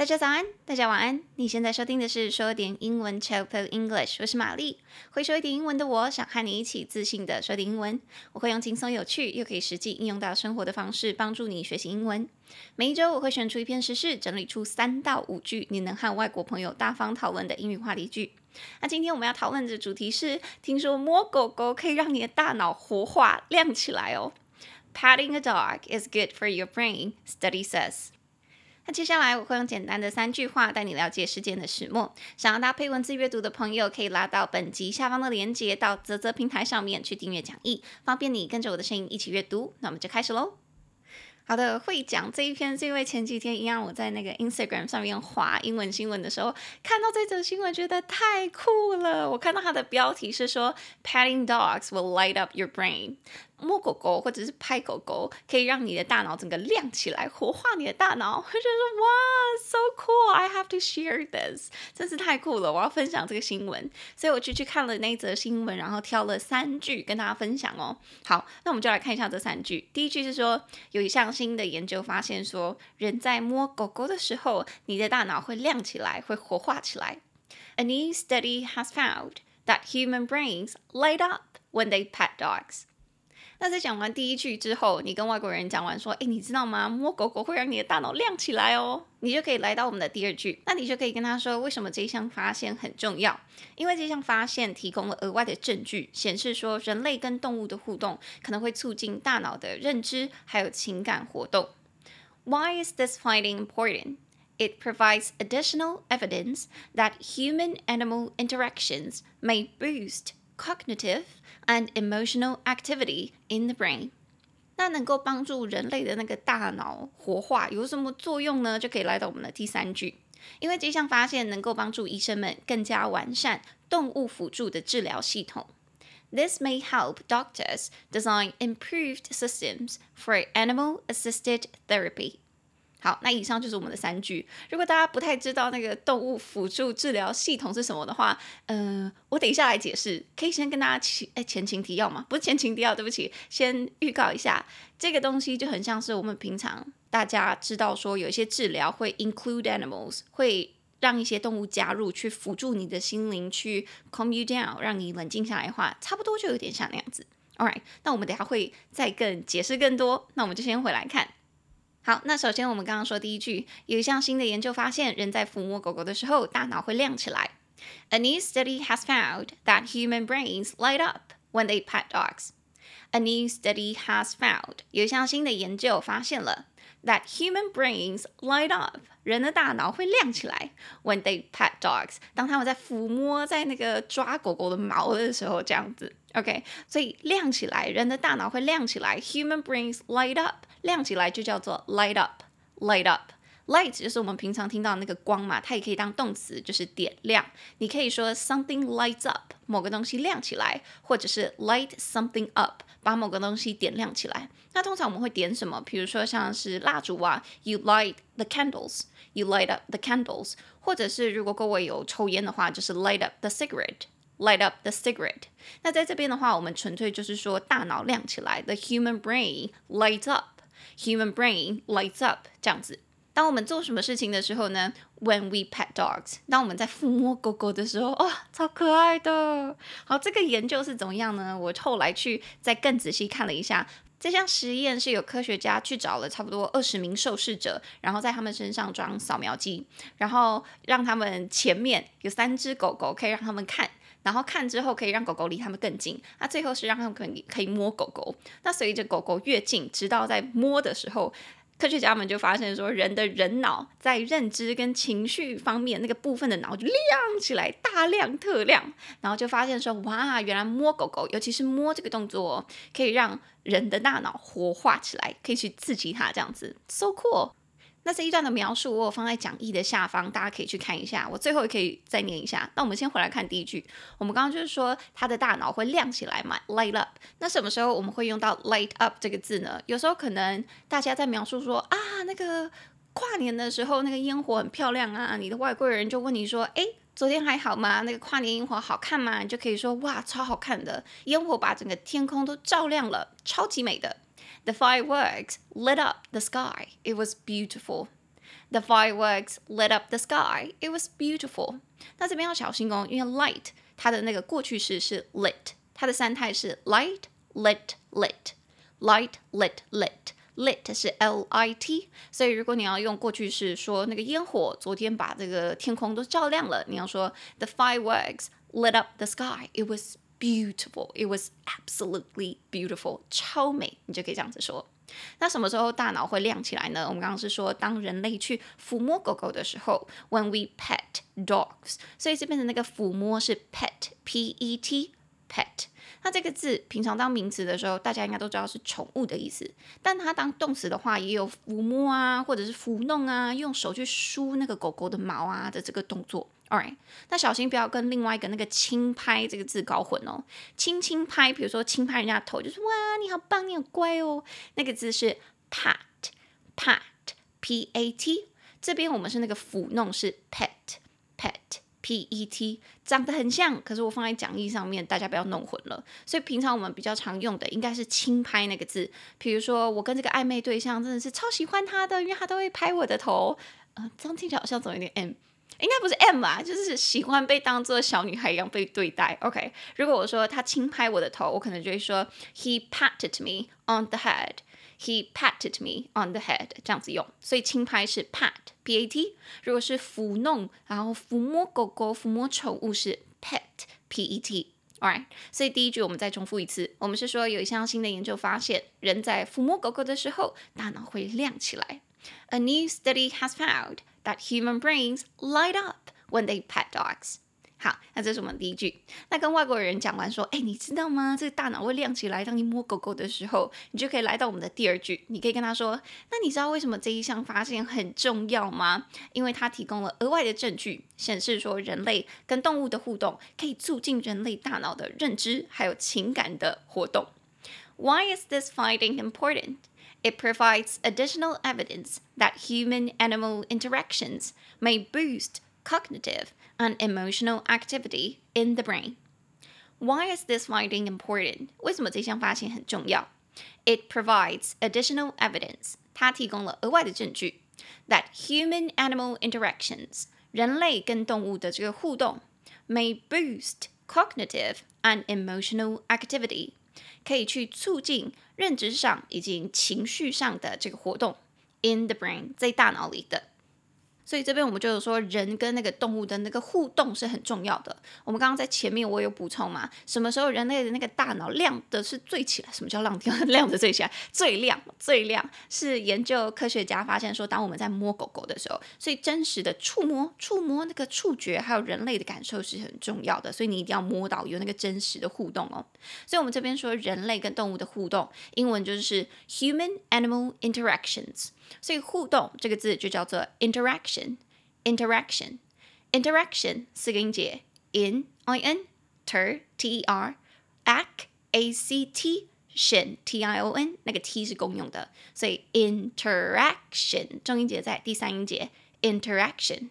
大家早安，大家晚安。你现在收听的是说点英文 Chill Pill English， 我是玛丽。会说一点英文的我，想和你一起自信的说点英文。我会用轻松有趣，又可以实际应用到生活的方式，帮助你学习英文。每一周我会选出一篇时事，整理出3到5句你能和外国朋友大方讨论的英语话题句。那今天我们要讨论的主题是，听说摸狗狗可以让你的大脑活化亮起来哦。Patting a dog is good for your brain, study says.那接下来我会用简单的3句话带你了解事件的始末。想要搭配文字阅读的朋友，可以拉到本集下方的链接，到嘖嘖平台上面去订阅讲义，方便你跟着我的声音一起阅读。那我们就开始咯。好的，会讲这一篇是因为前几天一样，我在那个 Instagram 上面滑英文新闻的时候，看到这则新闻觉得太酷了。我看到它的标题是说 Patting dogs will light up your brain， 摸狗狗或者是拍狗狗可以让你的大脑整个亮起来，活化你的大脑。我就说哇 so cool， I have to share this， 真是太酷了，我要分享这个新闻。所以我去看了那则新闻，然后挑了3句跟大家分享哦。好，那我们就来看一下这3句。第一句是说，有一项新的研究发现说，人在摸狗狗的时候，你的大脑会亮起来，会活化起来。A new study has found that human brains light up when they pet dogs。那在讲完第一句之后，你跟外国人讲完说，你知道吗？摸狗狗会让你的大脑亮起来哦。你就可以来到我们的第2句。那你就可以跟他说，为什么这项发现很重要？因为这项发现提供了额外的证据，显示说人类跟动物的互动可能会促进大脑的认知还有情感活动。Why is this finding important? It provides additional evidence that human-animal interactions may boost cognitive and emotional activity in the brain。 那能够帮助人类的那个大脑活化有什么作用呢？就可以来到我们的第3句。因为这项发现能够帮助医生们更加完善动物辅助的治疗系统。 This may help doctors design improved systems for animal-assisted therapy。好，那以上就是我们的3句。如果大家不太知道那个动物辅助治疗系统是什么的话，我等一下来解释。可以先跟大家前情提要吗？不是前情提要，对不起，先预告一下，这个东西就很像是我们平常大家知道说，有一些治疗会 include animals， 会让一些动物加入去辅助你的心灵，去 calm you down， 让你冷静下来的话，差不多就有点像那样子。Alright， 那我们等一下会再更解释更多。那我们就先回来看。好，那首先我们刚刚说第1句，有一项新的研究发现，人在抚摸狗狗的时候，大脑会亮起来。A new study has found that human brains light up when they pet dogs. A new study has found， 有一项新的研究发现了 that human brains light up， 人的大脑会亮起来 when they pet dogs， 当他们在抚摸在那个抓狗狗的毛的时候这样子。OK， 所以亮起来，人的大脑会亮起来 human brains light up， 亮起来就叫做 light up。 light up light 就是我们平常听到那个光嘛，它也可以当动词，就是点亮。你可以说 something lights up， 某个东西亮起来，或者是 light something up， 把某个东西点亮起来。那通常我们会点什么？比如说像是蜡烛啊， you light the candles， you light up the candles， 或者是如果各位有抽烟的话，就是 light up the cigarette，light up the cigarette。 那在这边的话，我们纯粹就是说大脑亮起来， the human brain lights up， human brain lights up 这样子。当我们做什么事情的时候呢？ When we pet dogs， 当我们在抚摸狗狗的时候，超可爱的。好，这个研究是怎么样呢？我后来去再更仔细看了一下，这项实验是有科学家去找了差不多20名受试者，然后在他们身上装扫描机，然后让他们前面有3只狗狗，可以让他们看，然后看之后可以让狗狗离他们更近，最后是让他们可以摸狗狗。那随着狗狗越近，直到在摸的时候，科学家们就发现说，人的人脑在认知跟情绪方面那个部分的脑就亮起来，大亮特亮。然后就发现说，哇，原来摸狗狗，尤其是摸这个动作，可以让人的大脑活化起来，可以去刺激它这样子。 So cool。那这一段的描述我有放在讲义的下方，大家可以去看一下，我最后也可以再念一下。那我们先回来看第1句，我们刚刚就是说他的大脑会亮起来嘛， light up。 那什么时候我们会用到 light up 这个字呢？有时候可能大家在描述说，那个跨年的时候那个烟火很漂亮啊，你的外国人就问你说，昨天还好吗？那个跨年烟火好看吗？你就可以说，哇，超好看的，烟火把整个天空都照亮了，超级美的。The fireworks lit up the sky. It was beautiful. The fireworks lit up the sky. It was beautiful. 那这边要小心哦，因为 light 它的那个过去式是 lit， 它的三态是 light, lit, lit, light, lit, lit.Lit 是 L-I-T， 所以如果你要用过去式说那个烟火昨天把这个天空都照亮了，你要说 The fireworks lit up the sky. It was beautiful. It was absolutely beautiful. 超美，你就可以这样子说。那什么时候大脑会亮起来呢？我们刚刚是说当人类去抚摸狗狗的时候 When we pet dogs. 所以这边的那个抚摸是 pet, P-E-T, pet。那这个字平常当名词的时候大家应该都知道是宠物的意思，但它当动词的话也有抚摸啊，或者是抚弄啊，用手去梳那个狗狗的毛啊的这个动作。 Alright， 那小心不要跟另外一个那个轻拍这个字搞混哦。轻轻拍，比如说轻拍人家的头，就是哇你好棒你好乖哦，那个字是 pat， pat P-A-T， 这边我们是那个抚弄是 pet， pet P-E-T， 长得很像，可是我放在讲义上面大家不要弄混了。所以平常我们比较常用的应该是轻拍那个字，比如说我跟这个暧昧对象真的是超喜欢他的，因为他都会拍我的头，这样听起来好像总有点 M， 应该不是 M 吧，就是喜欢被当作小女孩一样被对待。 OK， 如果我说他轻拍我的头，我可能就会说 He patted me on the head， He patted me on the head， 这样子用。所以轻拍是 pat P-A-T， 如果是抚弄然后抚摸狗狗抚摸宠物是 pet P-E-T。 Alright， 所以第一句我们再重复一次，我们是说有一项新的研究发现，人在抚摸狗狗的时候大脑会亮起来。 A new study has found that human brains light up when they pet dogs。 好，那这是我们第一句。那跟外国人讲完说你知道吗这个大脑会亮起来当你摸狗狗的时候，你就可以来到我们的第二句。你可以跟他说，那你知道为什么这一项发现很重要吗？因为它提供了额外的证据，显示说人类跟动物的互动可以促进人类大脑的认知还有情感的活动。 Why is this finding important? It provides additional evidence that human-animal interactions may boost cognitive and emotional activity in the brain. Why is this finding important? 为什么这项发现很重要？ It provides additional evidence. 它提供了额外的证据 that human-animal interactions, 人类跟动物的这个互动 may boost cognitive and emotional activity. 可以去促进认知上以及情绪上的这个活动 in the brain， 在大脑里的。所以这边我们就有说人跟那个动物的那个互动是很重要的。我们刚刚在前面我有补充嘛，什么时候人类的那个大脑亮的是最起来？什么叫亮的最起来？最亮最亮是研究科学家发现说，当我们在摸狗狗的时候，所以真实的触摸那个触觉还有人类的感受是很重要的，所以你一定要摸到有那个真实的互动哦。所以我们这边说人类跟动物的互动，英文就是 human-animal interactions。所以互动这个字就叫做 interaction， 四个音节 in in ter ter act act shin tion， 那个 t 是公用的，所以 interaction 重音节在第三音节 interaction。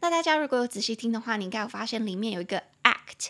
那大家如果有仔细听的话，你应该有发现里面有一个 act。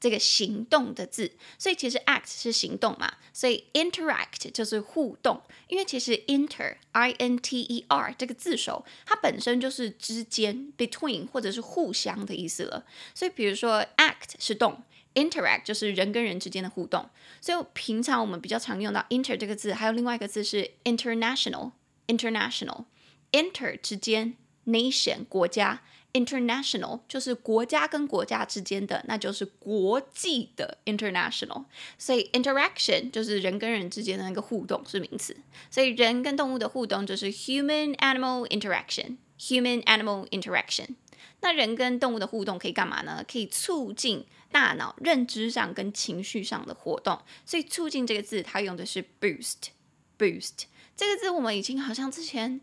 这个行动的字，所以其实 act 是行动嘛，所以 interact 就是互动。因为其实 inter I-N-T-E-R 这个字首它本身就是之间 between 或者是互相的意思了，所以比如说 act 是动， interact 就是人跟人之间的互动。所以平常我们比较常用到 inter 这个字，还有另外一个字是 international， inter 之间， nation 国家，international 就是国家跟国家之间的，那就是国际的 international。 所以 interaction 就是人跟人之间的那个互动是名词，所以人跟动物的互动就是 human-animal interaction。 那人跟动物的互动可以干嘛呢？可以促进大脑认知上跟情绪上的活动，所以促进这个字它用的是 boost。 这个字我们已经好像之前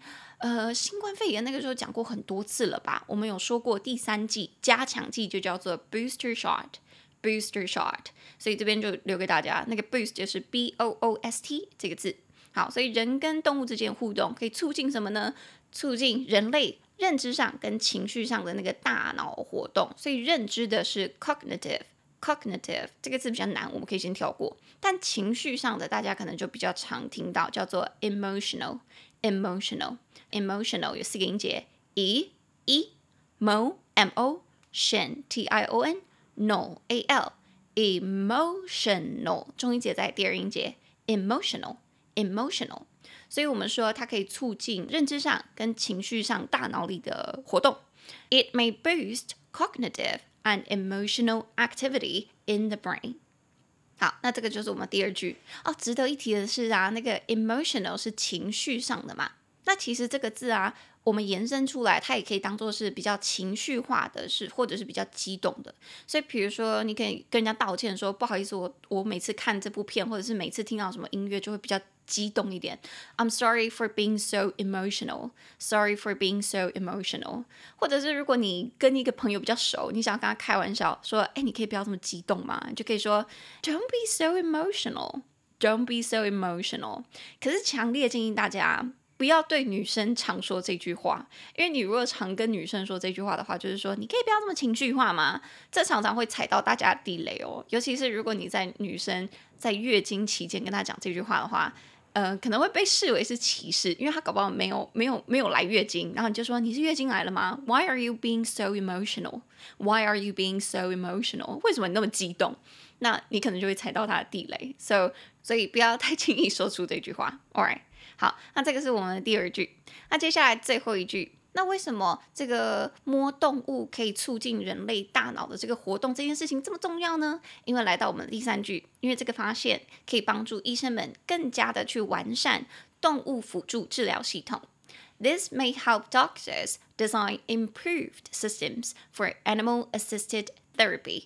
新冠肺炎那个时候讲过很多次了吧，我们有说过第三剂加强剂就叫做 booster shot， 所以这边就留给大家那个 boost 就是 B-O-O-S-T 这个字。好，所以人跟动物之间互动可以促进什么呢？促进人类认知上跟情绪上的那个大脑活动，所以认知的是 cognitive 这个字比较难，我们可以先跳过，但情绪上的大家可能就比较常听到，叫做 emotional emotional。emotional 有四个音节 e mo m o shin t i o n no a l emotional 重音节在第二音节 emotional。所以我们说它可以促进认知上跟情绪上大脑里的活动。It may boost cognitive and emotional activity in the brain。好，那这个就是我们第二句。哦，值得一提的是啊，那个 emotional 是情绪上的嘛。那其实这个字啊，我们延伸出来，它也可以当作是比较情绪化的事，或者是比较激动的。所以比如说你可以跟人家道歉说，不好意思，我每次看这部片或者是每次听到什么音乐就会比较激动一点。I'm sorry for being so emotional. Sorry for being so emotional. 或者是如果你跟一个朋友比较熟，你想要跟他开玩笑说，哎，你可以不要这么激动嘛，你就可以说 Don't be so emotional. Don't be so emotional. 可是强烈建议大家不要对女生常说这句话，因为你如果常跟女生说这句话的话，就是说你可以不要这么情绪化吗？这常常会踩到大家的地雷哦，尤其是如果你在女生在月经期间跟她讲这句话的话，可能会被视为是歧视，因为她搞不好没有来月经，然后你就说你是月经来了吗？ Why are you being so emotional? Why are you being so emotional? 为什么你那么激动？那你可能就会踩到她的地雷，所以不要太轻易说出这句话。 Alright，好，那这个是我们的第二句。那接下来最后一句，那为什么这个摸动物可以促进人类大脑的这个活动这件事情这么重要呢？因为来到我们的第三句，因为这个发现可以帮助医生们更加的去完善动物辅助治疗系统。This may help doctors design improved systems for animal-assisted therapy.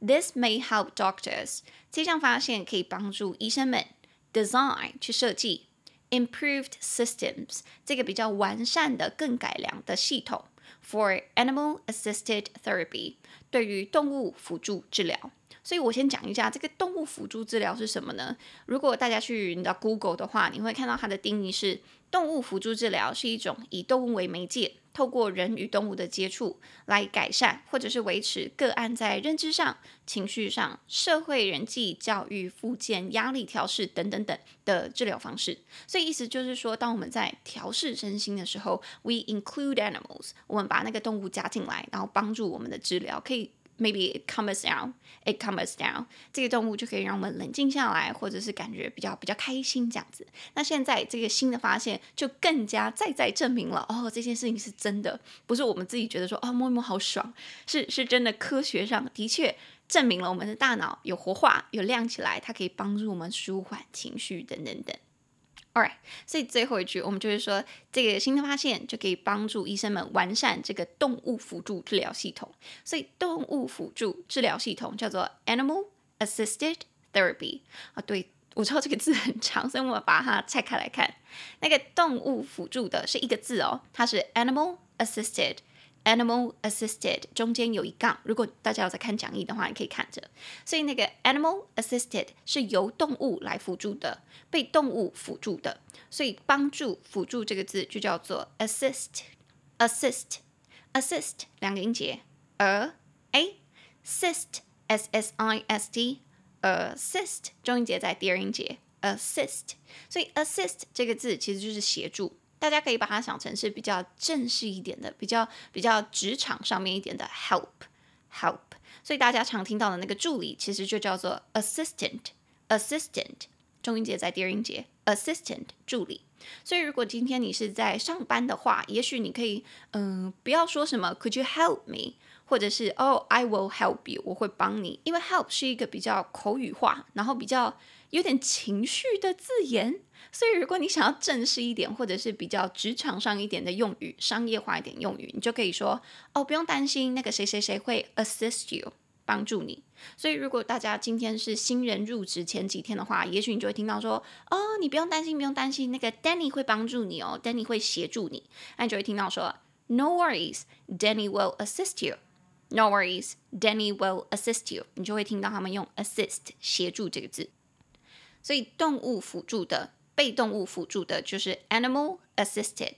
This may help doctors. 这项发现可以帮助医生们 design 去设计improved systems 这个比较完善的更改良的系统 for animal assisted therapy 对于动物辅助治疗。所以我先讲一下这个动物辅助治疗是什么呢？如果大家去你的 Google 的话，你会看到它的定义是，动物辅助治疗是一种以动物为媒介，透过人与动物的接触来改善或者是维持个案在认知上、情绪上、社会人际、教育、复健、压力调试等等等的治疗方式。所以意思就是说，当我们在调试身心的时候， we include animals， 我们把那个动物加进来，然后帮助我们的治疗，可以 maybe it calm us down， 这个动物就可以让我们冷静下来，或者是感觉比较开心这样子。那现在这个新的发现就更加再证明了，哦，这件事情是真的，不是我们自己觉得说，哦，摸一摸好爽，是真的，科学上的确证明了我们的大脑有活化，有亮起来，它可以帮助我们舒缓情绪等等等。Alright， 所以最后一句我们就是说，这个新的发现就可以帮助医生们完善这个动物辅助治疗系统。所以动物辅助治疗系统叫做 Animal Assisted Therapy。 啊，对，我知道这个字很长，所以我们把它拆开来看。那个动物辅助的是一个字哦，它是 Animal Assisted。Animal assisted 中间有一杠，如果大家有在看讲义的话，你可以看着。所以那个 animal assisted 是由动物来辅助的，被动物辅助的，所以帮助辅助这个字就叫做 assist 两个音节 assist s-s-i-s-t assist 中音节在第二音节 assist， 所以 assist 这个字其实就是协助。大家可以把它想成是比较正式一点的，比较职场上面一点的 help， 所以大家常听到的那个助理其实就叫做 assistant， 中音节在第二音节 assistant 助理。所以如果今天你是在上班的话，也许你可以不要说什么 could you help me， 或者是 oh I will help you 我会帮你，因为 help 是一个比较口语化，然后比较有点情绪的字眼。所以如果你想要正式一点，或者是比较职场上一点的用语，商业化一点用语，你就可以说，哦，不用担心，那个谁谁谁会 assist you 帮助你。所以如果大家今天是新人入职前几天的话，也许你就会听到说，哦，你不用担心，那个 Danny 会帮助你哦， Danny 会协助你。那你就会听到说 No worries, Danny will assist you。No worries, Danny will assist you。 你就会听到他们用 assist 协助这个字。所以动物辅助的、被动物辅助的就是 animal assisted。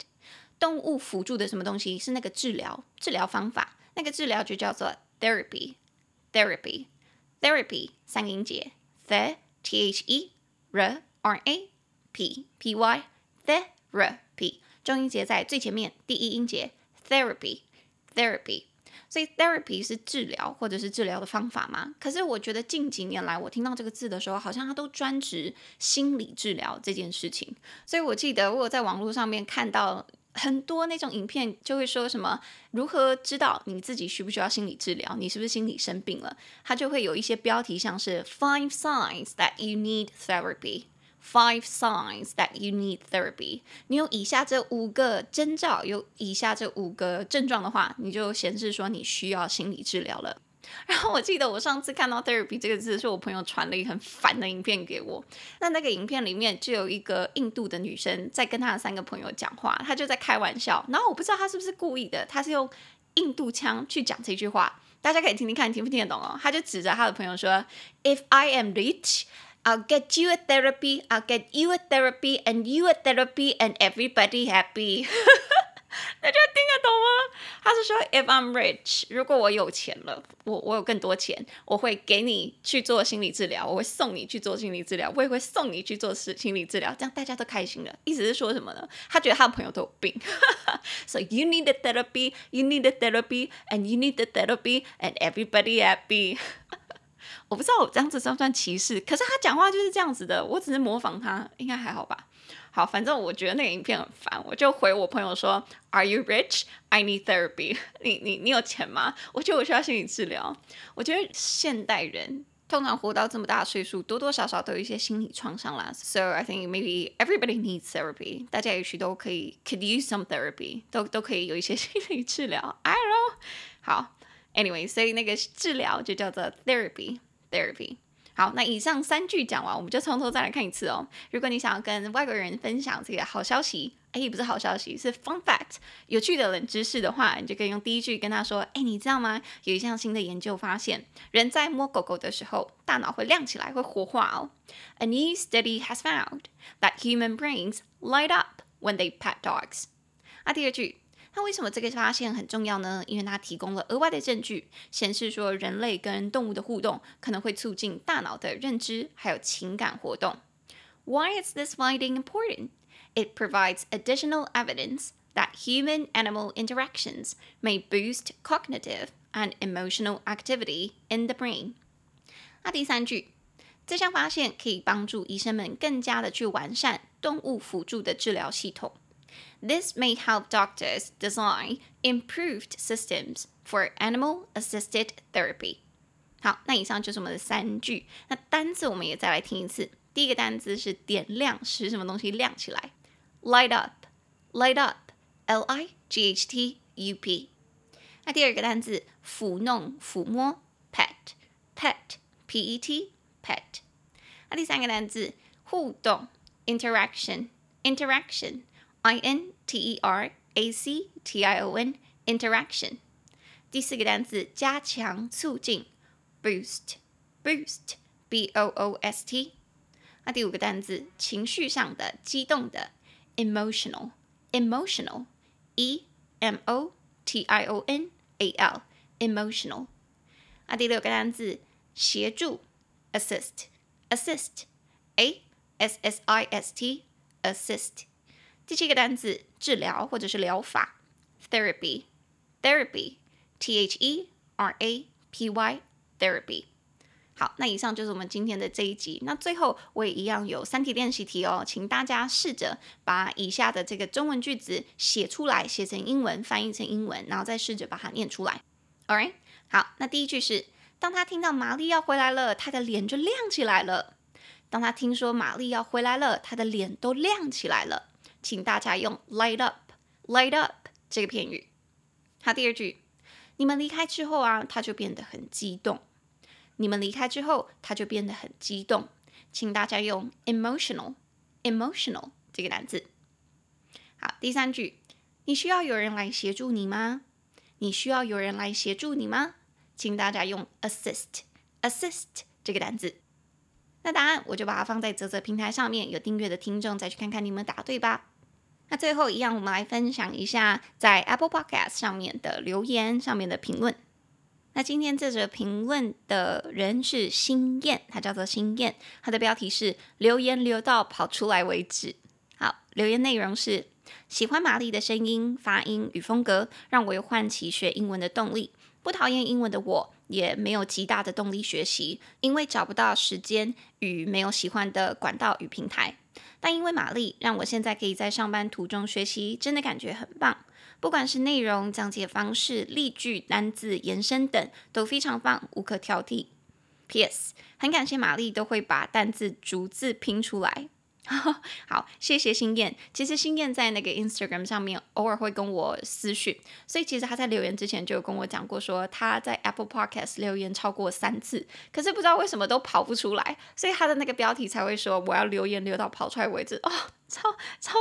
动物辅助的什么东西是那个治疗方法，那个治疗就叫做 therapy 三个音节 the t h e r r a p p y therapy， 重音节在最前面，第一音节 therapy， 所以 therapy 是治疗或者是治疗的方法嘛。可是我觉得近几年来我听到这个字的时候，好像它都专指心理治疗这件事情。所以我记得我有在网络上面看到很多那种影片，就会说什么如何知道你自己需不需要心理治疗，你是不是心理生病了，它就会有一些标题像是 5 signs that you need therapy， 5 signs that you need therapy， 你有以下这五个征兆，有以下这五个症状的话，你就显示说你需要心理治疗了。然后我记得我上次看到 therapy 这个字，是我朋友传了一个很烦的影片给我。那个影片里面就有一个印度的女生在跟她的3个朋友讲话，她就在开玩笑，然后我不知道她是不是故意的，她是用印度腔去讲这句话，大家可以听听看听不听得懂哦。她就指着她的朋友说 If I am rich, I'll get you a therapy, I'll get you a therapy, and you a therapy, and everybody happy 大家听得懂吗？他是说 If I'm rich， 如果我有钱了，我有更多钱，我会给你去做心理治疗，我会送你去做心理治疗，我也会送你去做心理治疗，这样大家都开心了。意思是说什么呢？他觉得他的朋友都有病So you need a therapy, you need a therapy, and you need a therapy, and everybody happy 我不知道我这样子算不算歧视，可是他讲话就是这样子的，我只是模仿他，应该还好吧。好，反正我觉得那个影片很烦，我就回我朋友说 Are you rich? I need therapy 你有钱吗？我觉得我需要心理治疗。我觉得现代人通常活到这么大岁数，多多少少都有一些心理创伤啦。 So I think maybe everybody needs therapy， 大家也许都可以 could use some therapy， 都可以有一些心理治疗， I don't know。 好 anyway， 所以那个治疗就叫做 therapy。好，那以上3句讲完，我们就从头再来看一次哦。如果你想要跟外国人分享这个好消息，不是好消息，是 fun fact， 有趣的冷知识的话，你就可以用第1句跟他说，你知道吗？有一项新的研究发现，人在摸狗狗的时候，大脑会亮起来，会活化哦。A new study has found that human brains light up when they pet dogs。 那第2句，那为什么这个发现很重要呢？因为它提供了额外的证据，显示说人类跟动物的互动可能会促进大脑的认知还有情感活动。 Why is this finding important? It provides additional evidence that human-animal interactions may boost cognitive and emotional activity in the brain。 那第3句，这项发现可以帮助医生们更加的去完善动物辅助的治疗系统。This may help doctors design improved systems for animal-assisted therapy。 好，那以上就是我们的3句。那单字我们也再来听一次。第一个单字是点亮，使什么东西亮起来。Light up, L-I-G-H-T-U-P。 那第2个单字，抚弄、抚摸 pet, P-E-T, pet。 那第3个单字，互动 interaction。I-N-T-E-R-A-C-T-I-O-N Interaction。 第4个单词，加强、促进 Boost B-O-O-S-T。 那第5个单词，情绪上的、激动的 Emotional E-M-O-T-I-O-N-A-L Emotional。 那第6个单词，协助 Assist A-S-S-I-S-T Assist。第7个单词，治疗或者是疗法 Therapy T-H-E-R-A-P-Y Therapy。 好，那以上就是我们今天的这一集。那最后我也一样有3题练习题哦，请大家试着把以下的这个中文句子写出来，写成英文，翻译成英文，然后再试着把它念出来。 Alright， 好，那第1句是，当他听到玛丽要回来了，他的脸就亮起来了。当他听说玛丽要回来了，他的脸都亮起来了。请大家用 light up 这个片语。好，第2句，你们离开之后他就变得很激动。请大家用 emotional 这个单字。好，第3句，你需要有人来协助你吗？请大家用 assist 这个单字。那答案我就把它放在泽平台上面，有订阅的听众再去看看你们答对吧。那最后一样，我们来分享一下在 Apple Podcast 上面的留言，上面的评论。那今天这则评论的人是新燕，她叫做新燕，她的标题是留言留到跑出来为止。好，留言内容是喜欢玛丽的声音、发音与风格，让我又唤起学英文的动力。不讨厌英文的我，也没有极大的动力学习，因为找不到时间与没有喜欢的管道与平台。但因为玛丽，让我现在可以在上班途中学习，真的感觉很棒。不管是内容、讲解方式、例句、单字、延伸等，都非常棒，无可挑剔。P.S. 很感谢玛丽都会把单字逐字拼出来。好，谢谢心燕。其实心燕在那个 Instagram 上面偶尔会跟我私讯，所以其实她在留言之前就有跟我讲过说她在 Apple Podcast 留言超过3次，可是不知道为什么都跑不出来，所以她的那个标题才会说我要留言留到跑出来为止。哦，超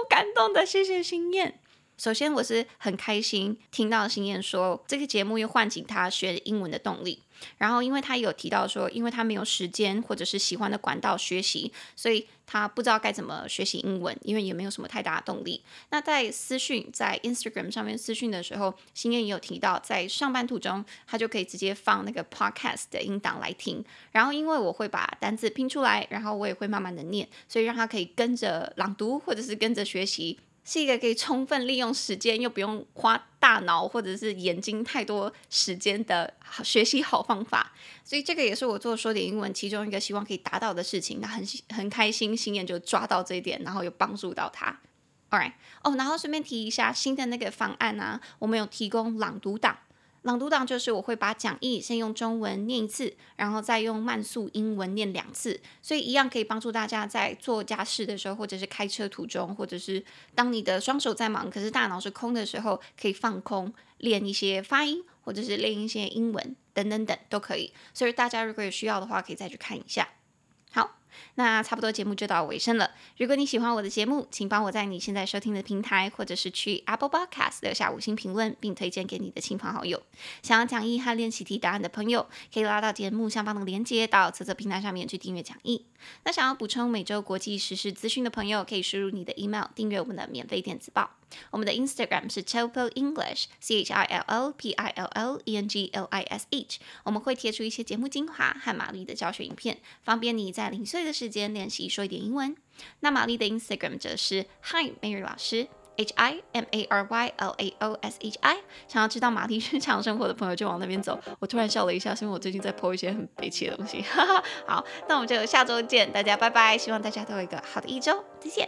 感动的，谢谢心燕。首先我是很开心听到心燕说这个节目又唤起她学英文的动力，然后因为她有提到说因为她没有时间或者是喜欢的管道学习，所以她不知道该怎么学习英文，因为也没有什么太大的动力。那在私讯，在 Instagram 上面私讯的时候，心燕也有提到在上班途中她就可以直接放那个 podcast 的音档来听，然后因为我会把单字拼出来，然后我也会慢慢的念，所以让她可以跟着朗读或者是跟着学习，是一个可以充分利用时间又不用花大脑或者是眼睛太多时间的学习好方法。所以这个也是我做说点英文其中一个希望可以达到的事情。那 很开心心燕就抓到这一点，然后又帮助到他。 Alright， 然后顺便提一下新的那个方案啊，我们有提供朗读档。朗读档就是我会把讲义先用中文念一次，然后再用慢速英文念2次，所以一样可以帮助大家在做家事的时候，或者是开车途中，或者是当你的双手在忙可是大脑是空的时候，可以放空练一些发音，或者是练一些英文等等等都可以。所以大家如果有需要的话，可以再去看一下。好，那差不多节目就到尾声了。如果你喜欢我的节目，请帮我在你现在收听的平台或者是去 Apple Podcast 留下5星评论，并推荐给你的亲朋好友。想要讲义和练习题答案的朋友，可以拉到节目下方的连结到这平台上面去订阅讲义。那想要补充每周国际时事资讯的朋友，可以输入你的 email 订阅我们的免费电子报。我们的 Instagram 是 Chill Pill English ChillPillEnglish， 我们会贴出一些节目精华和玛丽的教学影片，方便你在0岁的时间练习说一点英文。那玛丽的 Instagram 则是 Hi Mary 老师 HiMaryLaoshi， 想要知道玛丽日常生活的朋友就往那边走。我突然笑了一下，是因为我最近在 po 一些很北气的东西。好，那我们就下周见，大家拜拜，希望大家都有一个好的一周，再见。